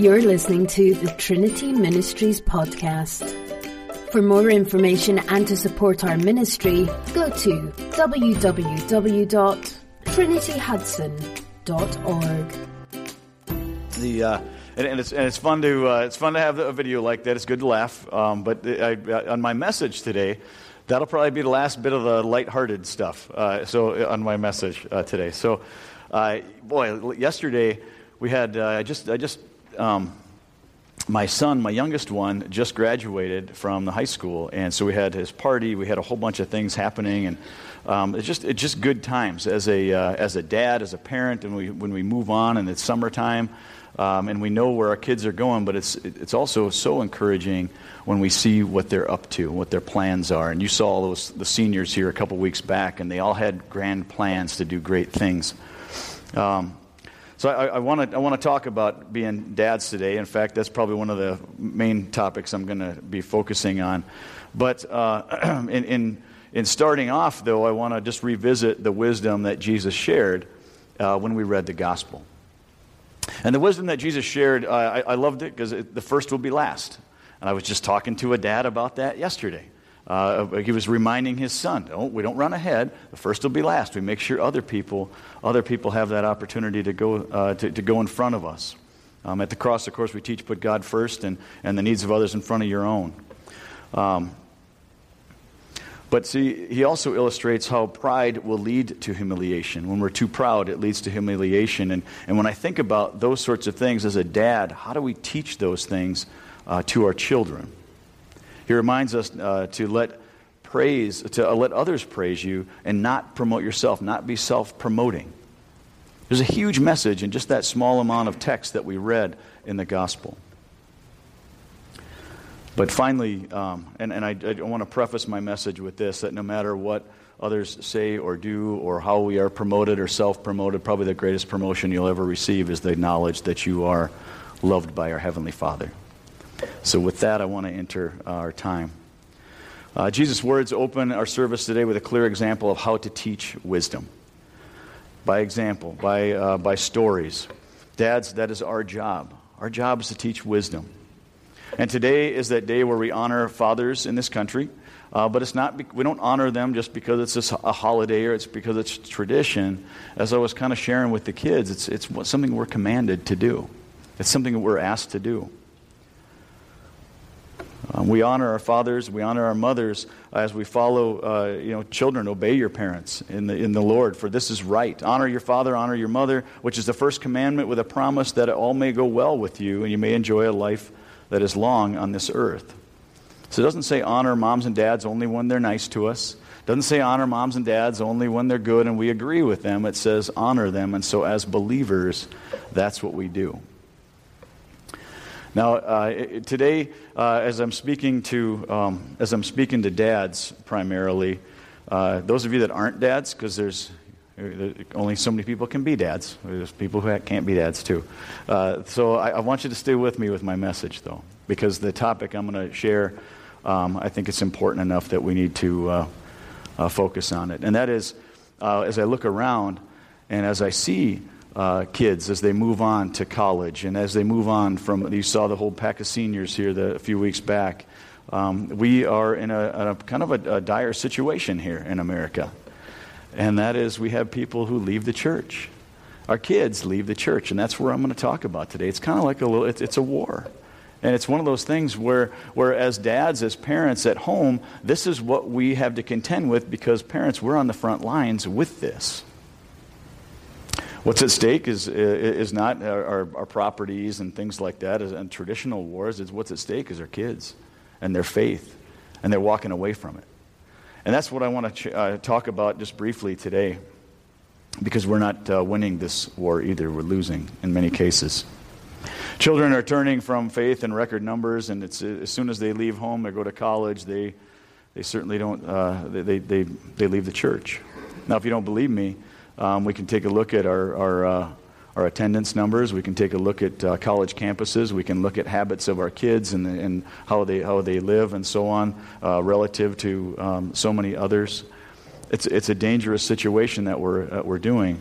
You're listening to the Trinity Ministries podcast. For more information and to support our ministry, go to www.trinityhudson.org. It's fun to have a video like that. It's good to laugh. But on my message today, that'll probably be the last bit of the lighthearted stuff. So on my message today. Yesterday we had my son, my youngest one, just graduated from the high school, and so we had his party. We had a whole bunch of things happening, and it's just good times as a dad, as a parent, and when we move on and it's summertime, and we know where our kids are going. But it's also so encouraging when we see what they're up to, what their plans are. And you saw the seniors here a couple weeks back, and they all had grand plans to do great things. So I want to talk about being dads today. In fact, that's probably one of the main topics I'm going to be focusing on. But in starting off, though, I want to just revisit the wisdom that Jesus shared when we read the gospel. And the wisdom that Jesus shared, I loved it because the first will be last. And I was just talking to a dad about that yesterday. He was reminding his son, we don't run ahead. The first will be last. We make sure other people have that opportunity to go in front of us. At the cross, of course, we teach put God first and the needs of others in front of your own. But he also illustrates how pride will lead to humiliation. When we're too proud, it leads to humiliation. And when I think about those sorts of things as a dad, how do we teach those things to our children? He reminds us to let others praise you and not promote yourself, not be self-promoting. There's a huge message in just that small amount of text that we read in the gospel. But finally, I want to preface my message with this, that no matter what others say or do or how we are promoted or self-promoted, probably the greatest promotion you'll ever receive is the knowledge that you are loved by our Heavenly Father. So with that, I want to enter our time. Jesus' words open our service today with a clear example of how to teach wisdom. By example, by stories. Dads, that is our job. Our job is to teach wisdom. And today is that day where we honor fathers in this country, but it's not. We don't honor them just because it's just a holiday or it's because it's tradition. As I was kind of sharing with the kids, it's something we're commanded to do. It's something that we're asked to do. We honor our fathers, we honor our mothers as we follow, children, obey your parents in the Lord, for this is right. Honor your father, honor your mother, which is the first commandment with a promise that it all may go well with you and you may enjoy a life that is long on this earth. So it doesn't say honor moms and dads only when they're nice to us. It doesn't say honor moms and dads only when they're good and we agree with them. It says honor them, and so as believers, that's what we do. Now, today, as I'm speaking to dads primarily, those of you that aren't dads, because there's only so many people can be dads. There's people who can't be dads too. So I want you to stay with me with my message, though, because the topic I'm going to share, I think it's important enough that we need to focus on it. And that is, as I look around and as I see kids as they move on to college and as they move on from, you saw the whole pack of seniors here a few weeks back. We are in a kind of a dire situation here in America, and that is we have people who leave the church. Our kids leave the church, and that's where I'm going to talk about today. It's kind of like it's a war, and it's one of those things where as dads, as parents at home, this is what we have to contend with, because parents, we're on the front lines with this. What's at stake is not our properties and things like that, and traditional wars. Is what's at stake is our kids and their faith, and they're walking away from it. And that's what I want to talk about just briefly today, because we're not winning this war either. We're losing in many cases. Children are turning from faith in record numbers, and it's as soon as they leave home, they go to college. They certainly don't. They leave the church. Now, if you don't believe me, we can take a look at our attendance numbers. We can take a look at college campuses. We can look at habits of our kids and how they live and so on, relative to so many others. It's a dangerous situation that we're doing.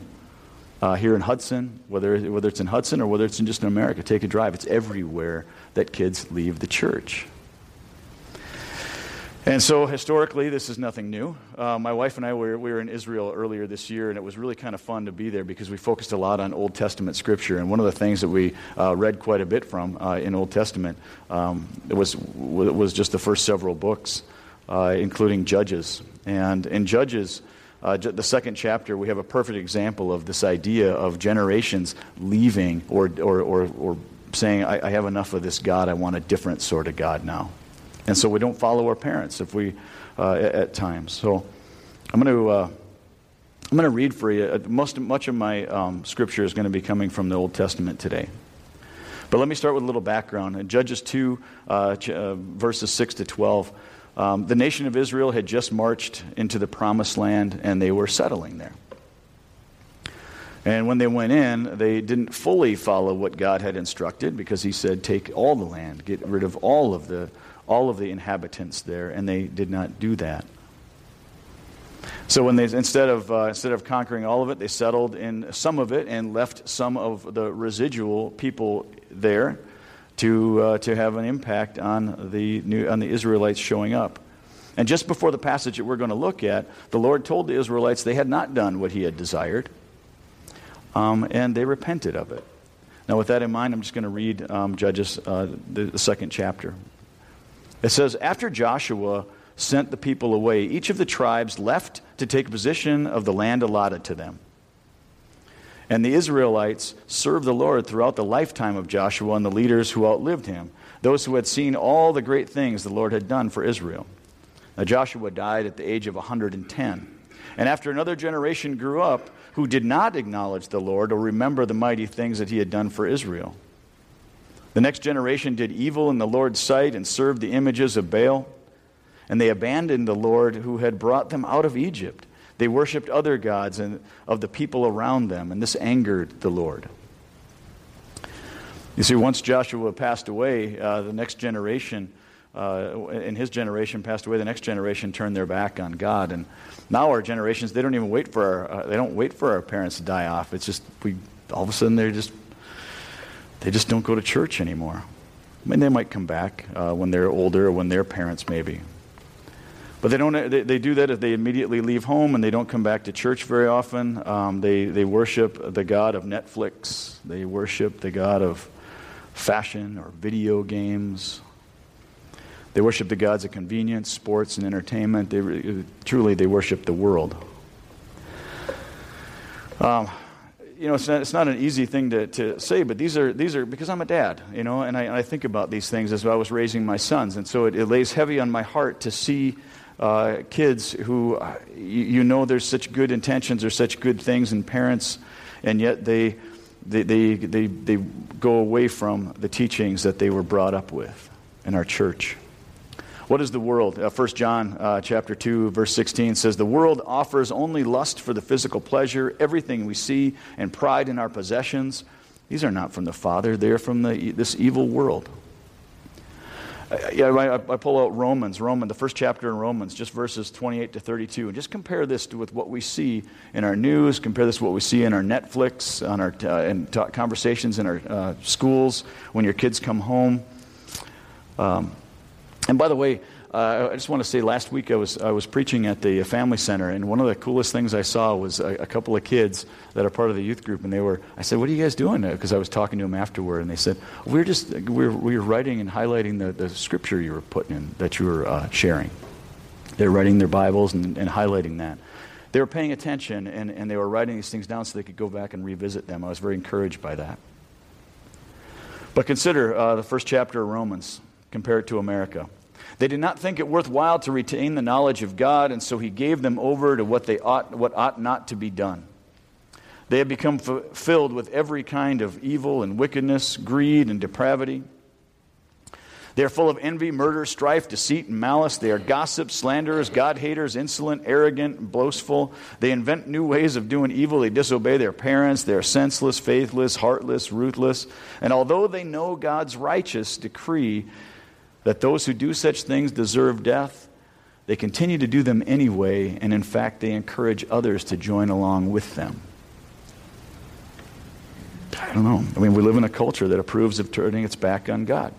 here in Hudson, whether it's in Hudson or whether it's in just in America. Take a drive. It's everywhere that kids leave the church. And so historically, this is nothing new. My wife and I we were in Israel earlier this year, and it was really kind of fun to be there because we focused a lot on Old Testament scripture. And one of the things that we read quite a bit from in Old Testament was just the first several books, including Judges. And in Judges, the second chapter, we have a perfect example of this idea of generations leaving or saying, I have enough of this God. I want a different sort of God now. And so we don't follow our parents if we, at times. So I'm going to read for you. Much of my scripture is going to be coming from the Old Testament today. But let me start with a little background. In Judges 2, verses 6 to 12, the nation of Israel had just marched into the Promised Land, and they were settling there. And when they went in, they didn't fully follow what God had instructed, because he said, take all the land, get rid of all of the inhabitants there, and they did not do that. So when they instead of conquering all of it, they settled in some of it and left some of the residual people there to have an impact on the Israelites showing up. And just before the passage that we're going to look at, the Lord told the Israelites they had not done what he had desired, and they repented of it. Now, with that in mind, I'm just going to read Judges the second chapter. It says, after Joshua sent the people away, each of the tribes left to take possession of the land allotted to them. And the Israelites served the Lord throughout the lifetime of Joshua and the leaders who outlived him, those who had seen all the great things the Lord had done for Israel. Now Joshua died at the age of 110. And after another generation grew up who did not acknowledge the Lord or remember the mighty things that he had done for Israel. The next generation did evil in the Lord's sight and served the images of Baal, and they abandoned the Lord who had brought them out of Egypt. They worshipped other gods and of the people around them, and this angered the Lord. You see, once Joshua passed away, the next generation, and his generation passed away, the next generation turned their back on God. And now our generations, they don't even wait for our, they don't wait for our parents to die off. It's just all of a sudden they're just. They just don't go to church anymore. I mean, they might come back when they're older or when their parents maybe. But they don't. They do that if they immediately leave home, and they don't come back to church very often. They worship the god of Netflix. They worship the god of fashion or video games. They worship the gods of convenience, sports, and entertainment. They worship the world. You know, it's not an easy thing to say, but these are because I'm a dad, you know, and I think about these things as I was raising my sons, and so it lays heavy on my heart to see kids who, you know, there's such good intentions or such good things in parents, and yet they go away from the teachings that they were brought up with in our church. What is the world? 1 John chapter 2, verse 16 says, the world offers only lust for the physical pleasure, everything we see, and pride in our possessions. These are not from the Father. They are from this evil world. I pull out Romans, the first chapter in Romans, just verses 28 to 32. And just compare this with what we see in our news. Compare this to what we see in our Netflix, on our conversations in our schools, when your kids come home. And by the way, I just want to say, last week I was preaching at the family center, and one of the coolest things I saw was a couple of kids that are part of the youth group, and I said, what are you guys doing? Because I was talking to them afterward, and they said, we're writing and highlighting the scripture you were putting in, that you were sharing. They're writing their Bibles and highlighting that. They were paying attention, and they were writing these things down so they could go back and revisit them. I was very encouraged by that. But consider the first chapter of Romans, compare it to America. They did not think it worthwhile to retain the knowledge of God, and so he gave them over to what ought not to be done. They have become filled with every kind of evil and wickedness, greed and depravity. They are full of envy, murder, strife, deceit, and malice. They are gossips, slanderers, God-haters, insolent, arrogant, and boastful. They invent new ways of doing evil. They disobey their parents. They are senseless, faithless, heartless, ruthless. And although they know God's righteous decree that those who do such things deserve death, they continue to do them anyway, and in fact, they encourage others to join along with them. I don't know. I mean, we live in a culture that approves of turning its back on God.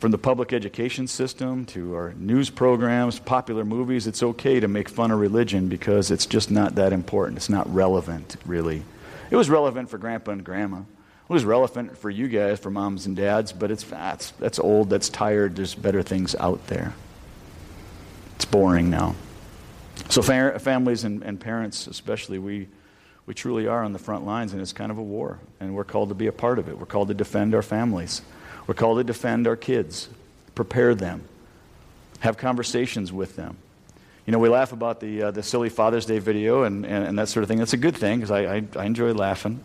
From the public education system to our news programs, popular movies, it's okay to make fun of religion because it's just not that important. It's not relevant, really. It was relevant for Grandpa and Grandma. It was relevant for you guys, for moms and dads, but that's old, that's tired. There's better things out there. It's boring now. So families and parents especially, we truly are on the front lines, and it's kind of a war, and we're called to be a part of it. We're called to defend our families. We're called to defend our kids, prepare them, have conversations with them. You know, we laugh about the silly Father's Day video and that sort of thing. That's a good thing because I enjoy laughing,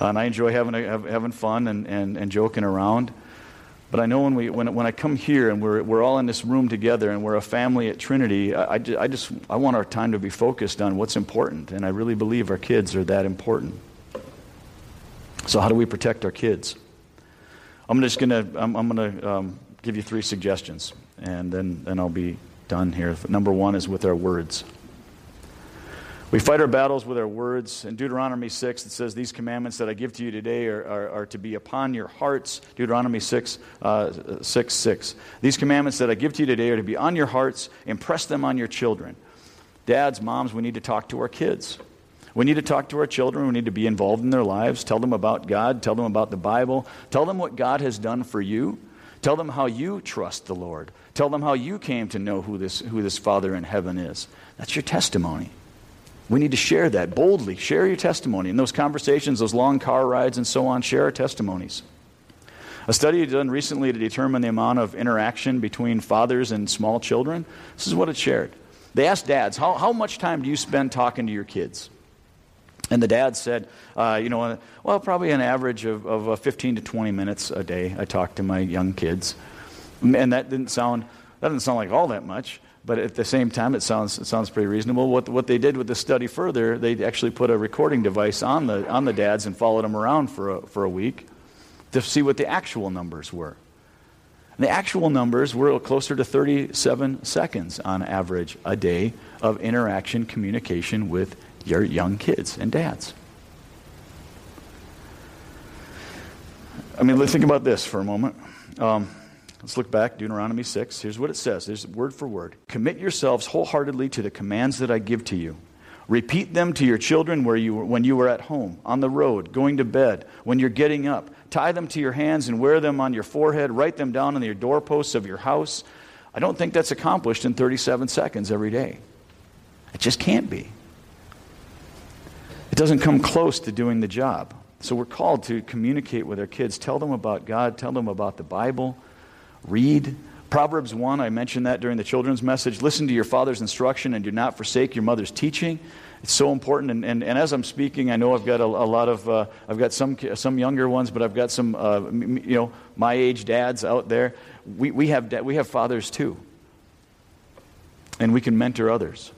and I enjoy having fun and joking around. But I know when I come here and we're all in this room together and we're a family at Trinity, I want our time to be focused on what's important, and I really believe our kids are that important. So how do we protect our kids? I'm gonna give you three suggestions, and then I'll be done here. Number one is with our words. We fight our battles with our words. In Deuteronomy 6, it says, "These commandments that I give to you today are to be upon your hearts." Deuteronomy 6:6. "These commandments that I give to you today are to be on your hearts. Impress them on your children." Dads, moms, we need to talk to our kids. We need to talk to our children. We need to be involved in their lives. Tell them about God. Tell them about the Bible. Tell them what God has done for you. Tell them how you trust the Lord. Tell them how you came to know who this Father in heaven is. That's your testimony. We need to share that boldly. Share your testimony. In those conversations, those long car rides and so on, share our testimonies. A study done recently to determine the amount of interaction between fathers and small children, this is what it shared. They asked dads, how much time do you spend talking to your kids? And the dad said, probably an average of 15 to 20 minutes a day I talk to my young kids. And that doesn't sound like all that much, but at the same time it sounds pretty reasonable. What they did with the study further, they actually put a recording device on the dads and followed them around for a week to see what the actual numbers were. And the actual numbers were closer to 37 seconds on average a day of interaction, communication with your young kids and dads. I mean, let's think about this for a moment. Let's look back, Deuteronomy 6. Here's what it says. There's word for word. "Commit yourselves wholeheartedly to the commands that I give to you. Repeat them to your children when you are at home, on the road, going to bed, when you're getting up. Tie them to your hands and wear them on your forehead. Write them down on your doorposts of your house." I don't think that's accomplished in 37 seconds every day. It just can't be. It doesn't come close to doing the job. So we're called to communicate with our kids. Tell them about God. Tell them about the Bible. Read. Proverbs 1, I mentioned that during the children's message. "Listen to your father's instruction and do not forsake your mother's teaching." It's so important. And as I'm speaking, I know I've got a lot of, I've got some younger ones, but I've got some, my age dads out there. We have fathers too. And we can mentor others.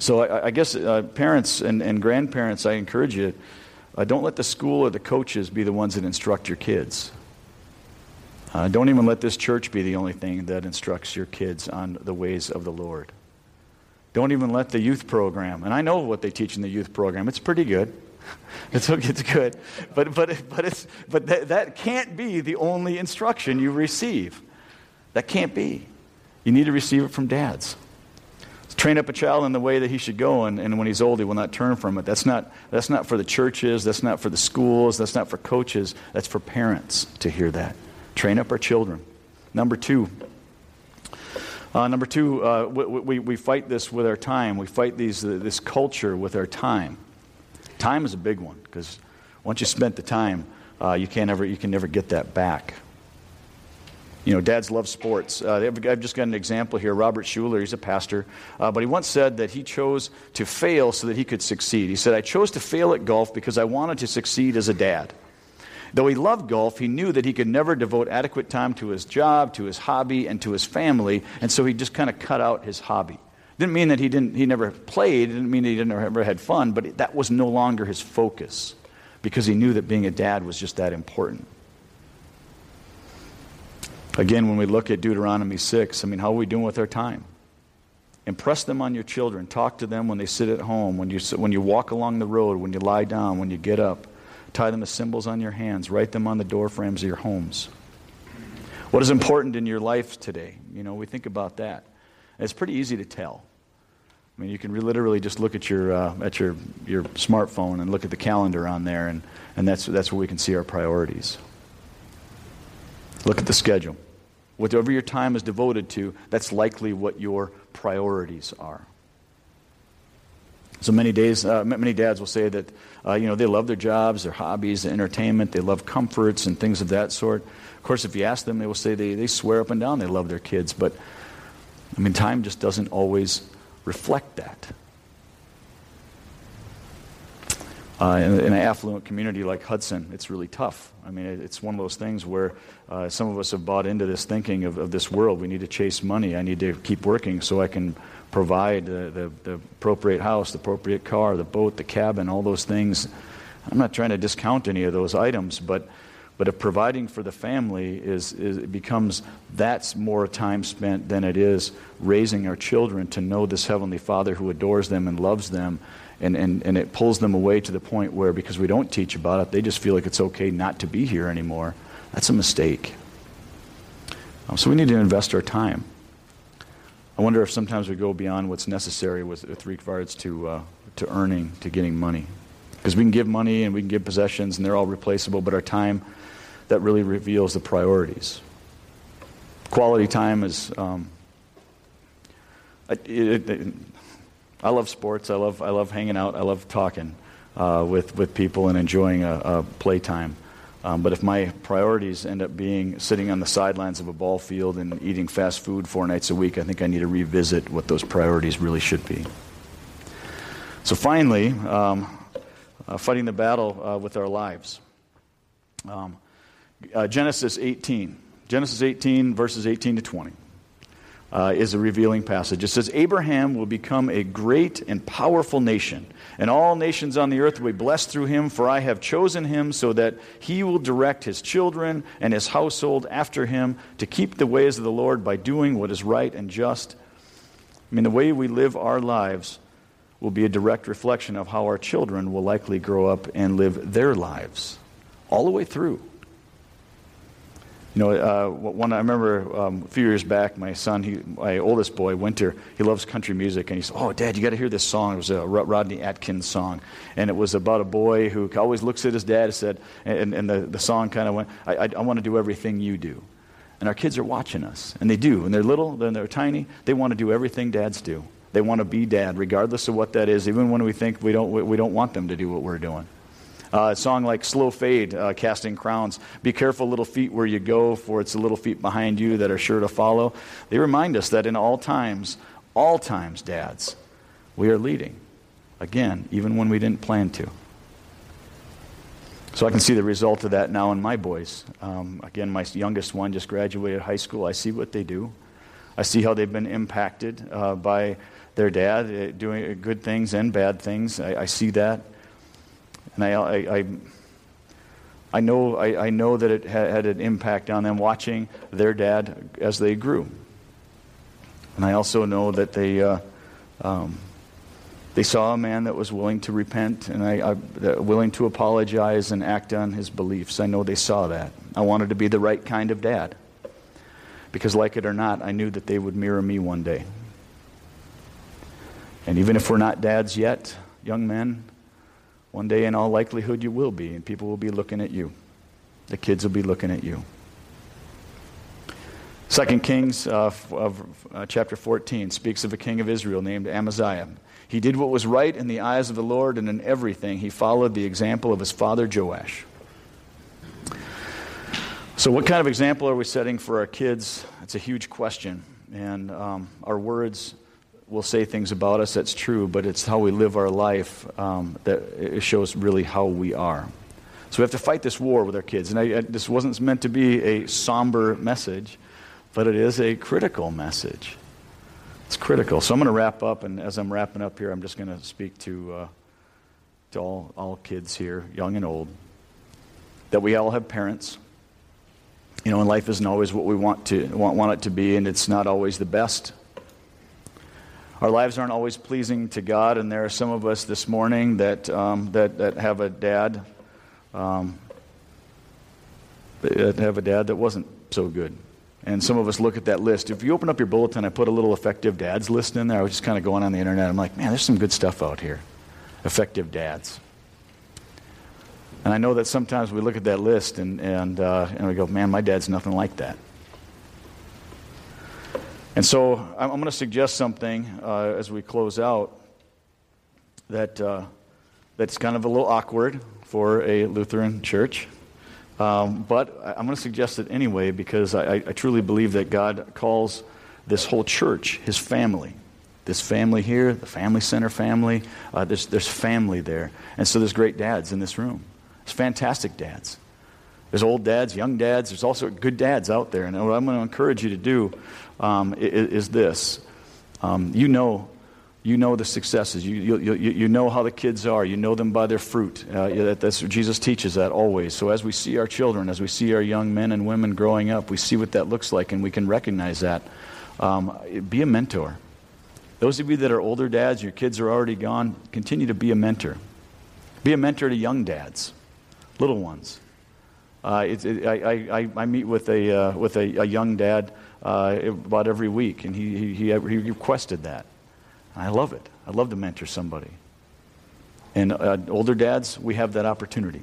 So I guess parents and grandparents, I encourage you, don't let the school or the coaches be the ones that instruct your kids. Don't even let this church be the only thing that instructs your kids on the ways of the Lord. Don't even let the youth program, and I know what they teach in the youth program. It's pretty good. It's good. But that can't be the only instruction you receive. That can't be. You need to receive it from dads. Train up a child in the way that he should go, and when he's old, he will not turn from it. That's not for the churches. That's not for the schools. That's not for coaches. That's for parents to hear that. Train up our children. Number two, we fight this with our time. We fight this culture with our time. Time is a big one because once you spent the time, you can never get that back. You know, dads love sports. I've just got an example here. Robert Schuler, he's a pastor, but he once said that he chose to fail so that he could succeed. He said, "I chose to fail at golf because I wanted to succeed as a dad." Though he loved golf, he knew that he could never devote adequate time to his job, to his hobby, and to his family, and so he just kind of cut out his hobby. Didn't mean that he never played, didn't mean that he didn't ever had fun, but that was no longer his focus because he knew that being a dad was just that important. Again, when we look at Deuteronomy 6, I mean, how are we doing with our time? Impress them on your children. Talk to them when they sit at home, when you walk along the road, when you lie down, when you get up. Tie them as symbols on your hands. Write them on the door frames of your homes. What is important in your life today? You know, we think about that. And it's pretty easy to tell. I mean, you can literally just look at your smartphone and look at the calendar on there, and that's where we can see our priorities. Look at the schedule. Whatever your time is devoted to, that's likely what your priorities are. So many dads will say that they love their jobs, their hobbies, their entertainment, they love comforts and things of that sort. Of course, if you ask them, they will say they swear up and down they love their kids, but I mean, time just doesn't always reflect that. In an affluent community like Hudson, it's really tough. I mean, it's one of those things where some of us have bought into this thinking of this world. We need to chase money. I need to keep working so I can provide the appropriate house, the appropriate car, the boat, the cabin, all those things. I'm not trying to discount any of those items, but if providing for the family becomes more time spent than it is raising our children to know this Heavenly Father who adores them and loves them, And it pulls them away to the point where, because we don't teach about it, they just feel like it's okay not to be here anymore. That's a mistake. So we need to invest our time. I wonder if sometimes we go beyond what's necessary with regards to earning, to getting money. Because we can give money and we can give possessions and they're all replaceable, but our time, that really reveals the priorities. Quality time is... I love sports. I love hanging out. I love talking with people and enjoying a playtime. But if my priorities end up being sitting on the sidelines of a ball field and eating fast food 4 nights a week, I think I need to revisit what those priorities really should be. So finally, fighting the battle with our lives. Genesis 18, verses 18 to 20. Is a revealing passage. It says, Abraham will become a great and powerful nation, and all nations on the earth will be blessed through him, for I have chosen him so that he will direct his children and his household after him to keep the ways of the Lord by doing what is right and just. I mean, the way we live our lives will be a direct reflection of how our children will likely grow up and live their lives all the way through. You know, I remember a few years back, my son, my oldest boy, Winter, he loves country music, and he said, "Oh, Dad, you got to hear this song." It was a Rodney Atkins song, and it was about a boy who always looks at his dad and said, and the song kind of went, "I want to do everything you do," and our kids are watching us, and they do, and they're little, then they're tiny, they want to do everything dads do. They want to be dad, regardless of what that is, even when we think we don't want them to do what we're doing. A song like Slow Fade, Casting Crowns, "Be careful, little feet, where you go, for it's the little feet behind you that are sure to follow." They remind us that in all times, dads, we are leading. Again, even when we didn't plan to. So I can see the result of that now in my boys. Again, my youngest one just graduated high school. I see what they do. I see how they've been impacted by their dad, doing good things and bad things. I see that. And I know that it had an impact on them watching their dad as they grew. And I also know that they saw a man that was willing to repent and willing to apologize and act on his beliefs. I know they saw that. I wanted to be the right kind of dad. Because like it or not, I knew that they would mirror me one day. And even if we're not dads yet, young men, one day in all likelihood you will be, and people will be looking at you. The kids will be looking at you. 2 Kings chapter 14 speaks of a king of Israel named Amaziah. He did what was right in the eyes of the Lord, and in everything he followed the example of his father Joash. So what kind of example are we setting for our kids? It's a huge question, and our words will say things about us, that's true, but it's how we live our life that it shows really how we are. So we have to fight this war with our kids. And this wasn't meant to be a somber message, but it is a critical message. It's critical. So I'm going to wrap up, and as I'm wrapping up here, I'm just going to speak to all kids here, young and old, that we all have parents. You know, and life isn't always what we want it to be, and it's not always the best. Our lives aren't always pleasing to God, and there are some of us this morning that that have a dad, that wasn't so good. And some of us look at that list. If you open up your bulletin, I put a little effective dads list in there. I was just kind of going on the internet. I'm like, man, there's some good stuff out here. Effective dads. And I know that sometimes we look at that list and we go, man, my dad's nothing like that. And so I'm going to suggest something as we close out that's kind of a little awkward for a Lutheran church. But I'm going to suggest it anyway because I truly believe that God calls this whole church his family. This family here, the Family Center family, there's family there. And so there's great dads in this room. There's fantastic dads. There's old dads, young dads. There's also good dads out there. And what I'm going to encourage you to do is this. You know the successes. You know how the kids are. You know them by their fruit. That's what Jesus teaches that always. So as we see our children, as we see our young men and women growing up, we see what that looks like, and we can recognize that. Be a mentor. Those of you that are older dads, your kids are already gone, continue to be a mentor. Be a mentor to young dads, little ones. I meet with a young dad about every week, and he requested that. And I love it. I love to mentor somebody. And older dads, we have that opportunity.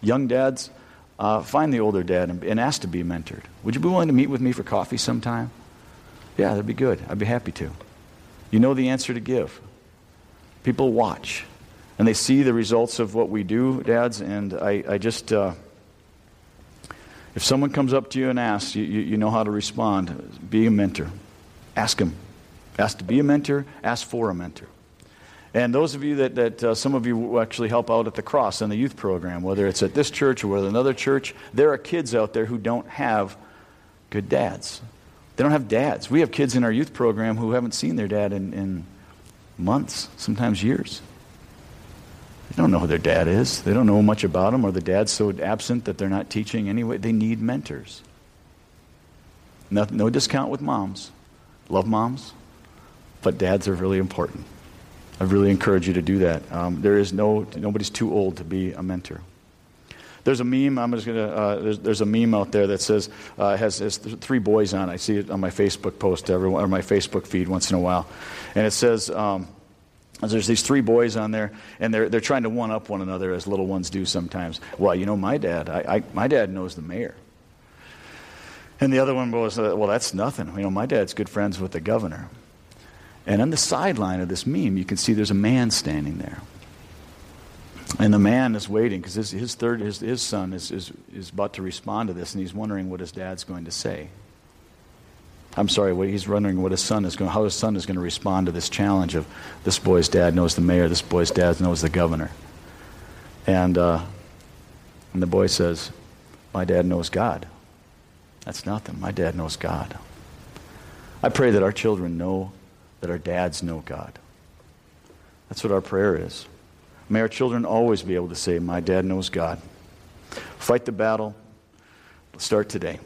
Young dads, find the older dad and ask to be mentored. Would you be willing to meet with me for coffee sometime? Yeah, that'd be good. I'd be happy to. You know the answer to give. People watch, and they see the results of what we do, dads. And I just... if someone comes up to you and asks, you know how to respond. Be a mentor. Ask them. Ask to be a mentor. Ask for a mentor. And those of you that some of you actually help out at the Cross in the youth program, whether it's at this church or another church, there are kids out there who don't have good dads. They don't have dads. We have kids in our youth program who haven't seen their dad in months, sometimes years. They don't know who their dad is. They don't know much about him, or the dad's so absent that they're not teaching anyway. They need mentors. No discount with moms. Love moms, but dads are really important. I really encourage you to do that. Nobody's too old to be a mentor. There's a meme. There's a meme out there that says has three boys on. I see it on my Facebook post or my Facebook feed once in a while, and it says. There's these three boys on there, and they're trying to one-up one another, as little ones do sometimes. Well, you know, my dad, my dad knows the mayor. And the other one was, well, that's nothing. You know, my dad's good friends with the governor. And on the sideline of this meme, you can see there's a man standing there. And the man is waiting, because his son is about to respond to this, and he's wondering what his dad's going to say. I'm sorry, he's wondering how his son is going to respond to this challenge of this boy's dad knows the mayor, this boy's dad knows the governor. And the boy says, my dad knows God. That's nothing. My dad knows God. I pray that our children know that our dads know God. That's what our prayer is. May our children always be able to say, my dad knows God. Fight the battle. Let's start today.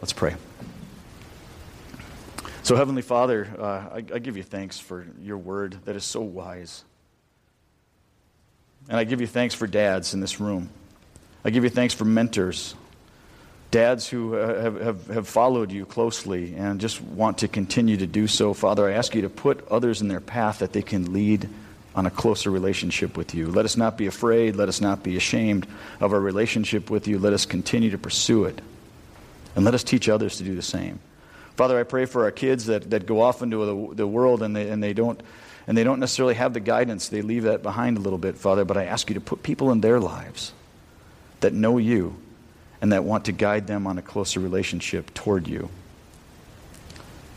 Let's pray. So, Heavenly Father, I give you thanks for your word that is so wise. And I give you thanks for dads in this room. I give you thanks for mentors, dads who have followed you closely and just want to continue to do so. Father, I ask you to put others in their path that they can lead on a closer relationship with you. Let us not be afraid. Let us not be ashamed of our relationship with you. Let us continue to pursue it. And let us teach others to do the same. Father, I pray for our kids that go off into the world and they don't necessarily have the guidance. They leave that behind a little bit, Father. But I ask you to put people in their lives that know you and that want to guide them on a closer relationship toward you.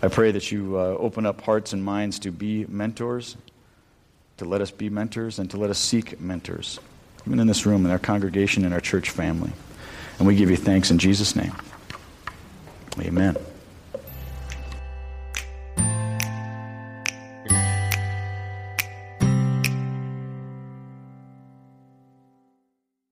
I pray that you open up hearts and minds to be mentors, to let us be mentors, and to let us seek mentors, even in this room, in our congregation, in our church family. And we give you thanks in Jesus' name. Amen.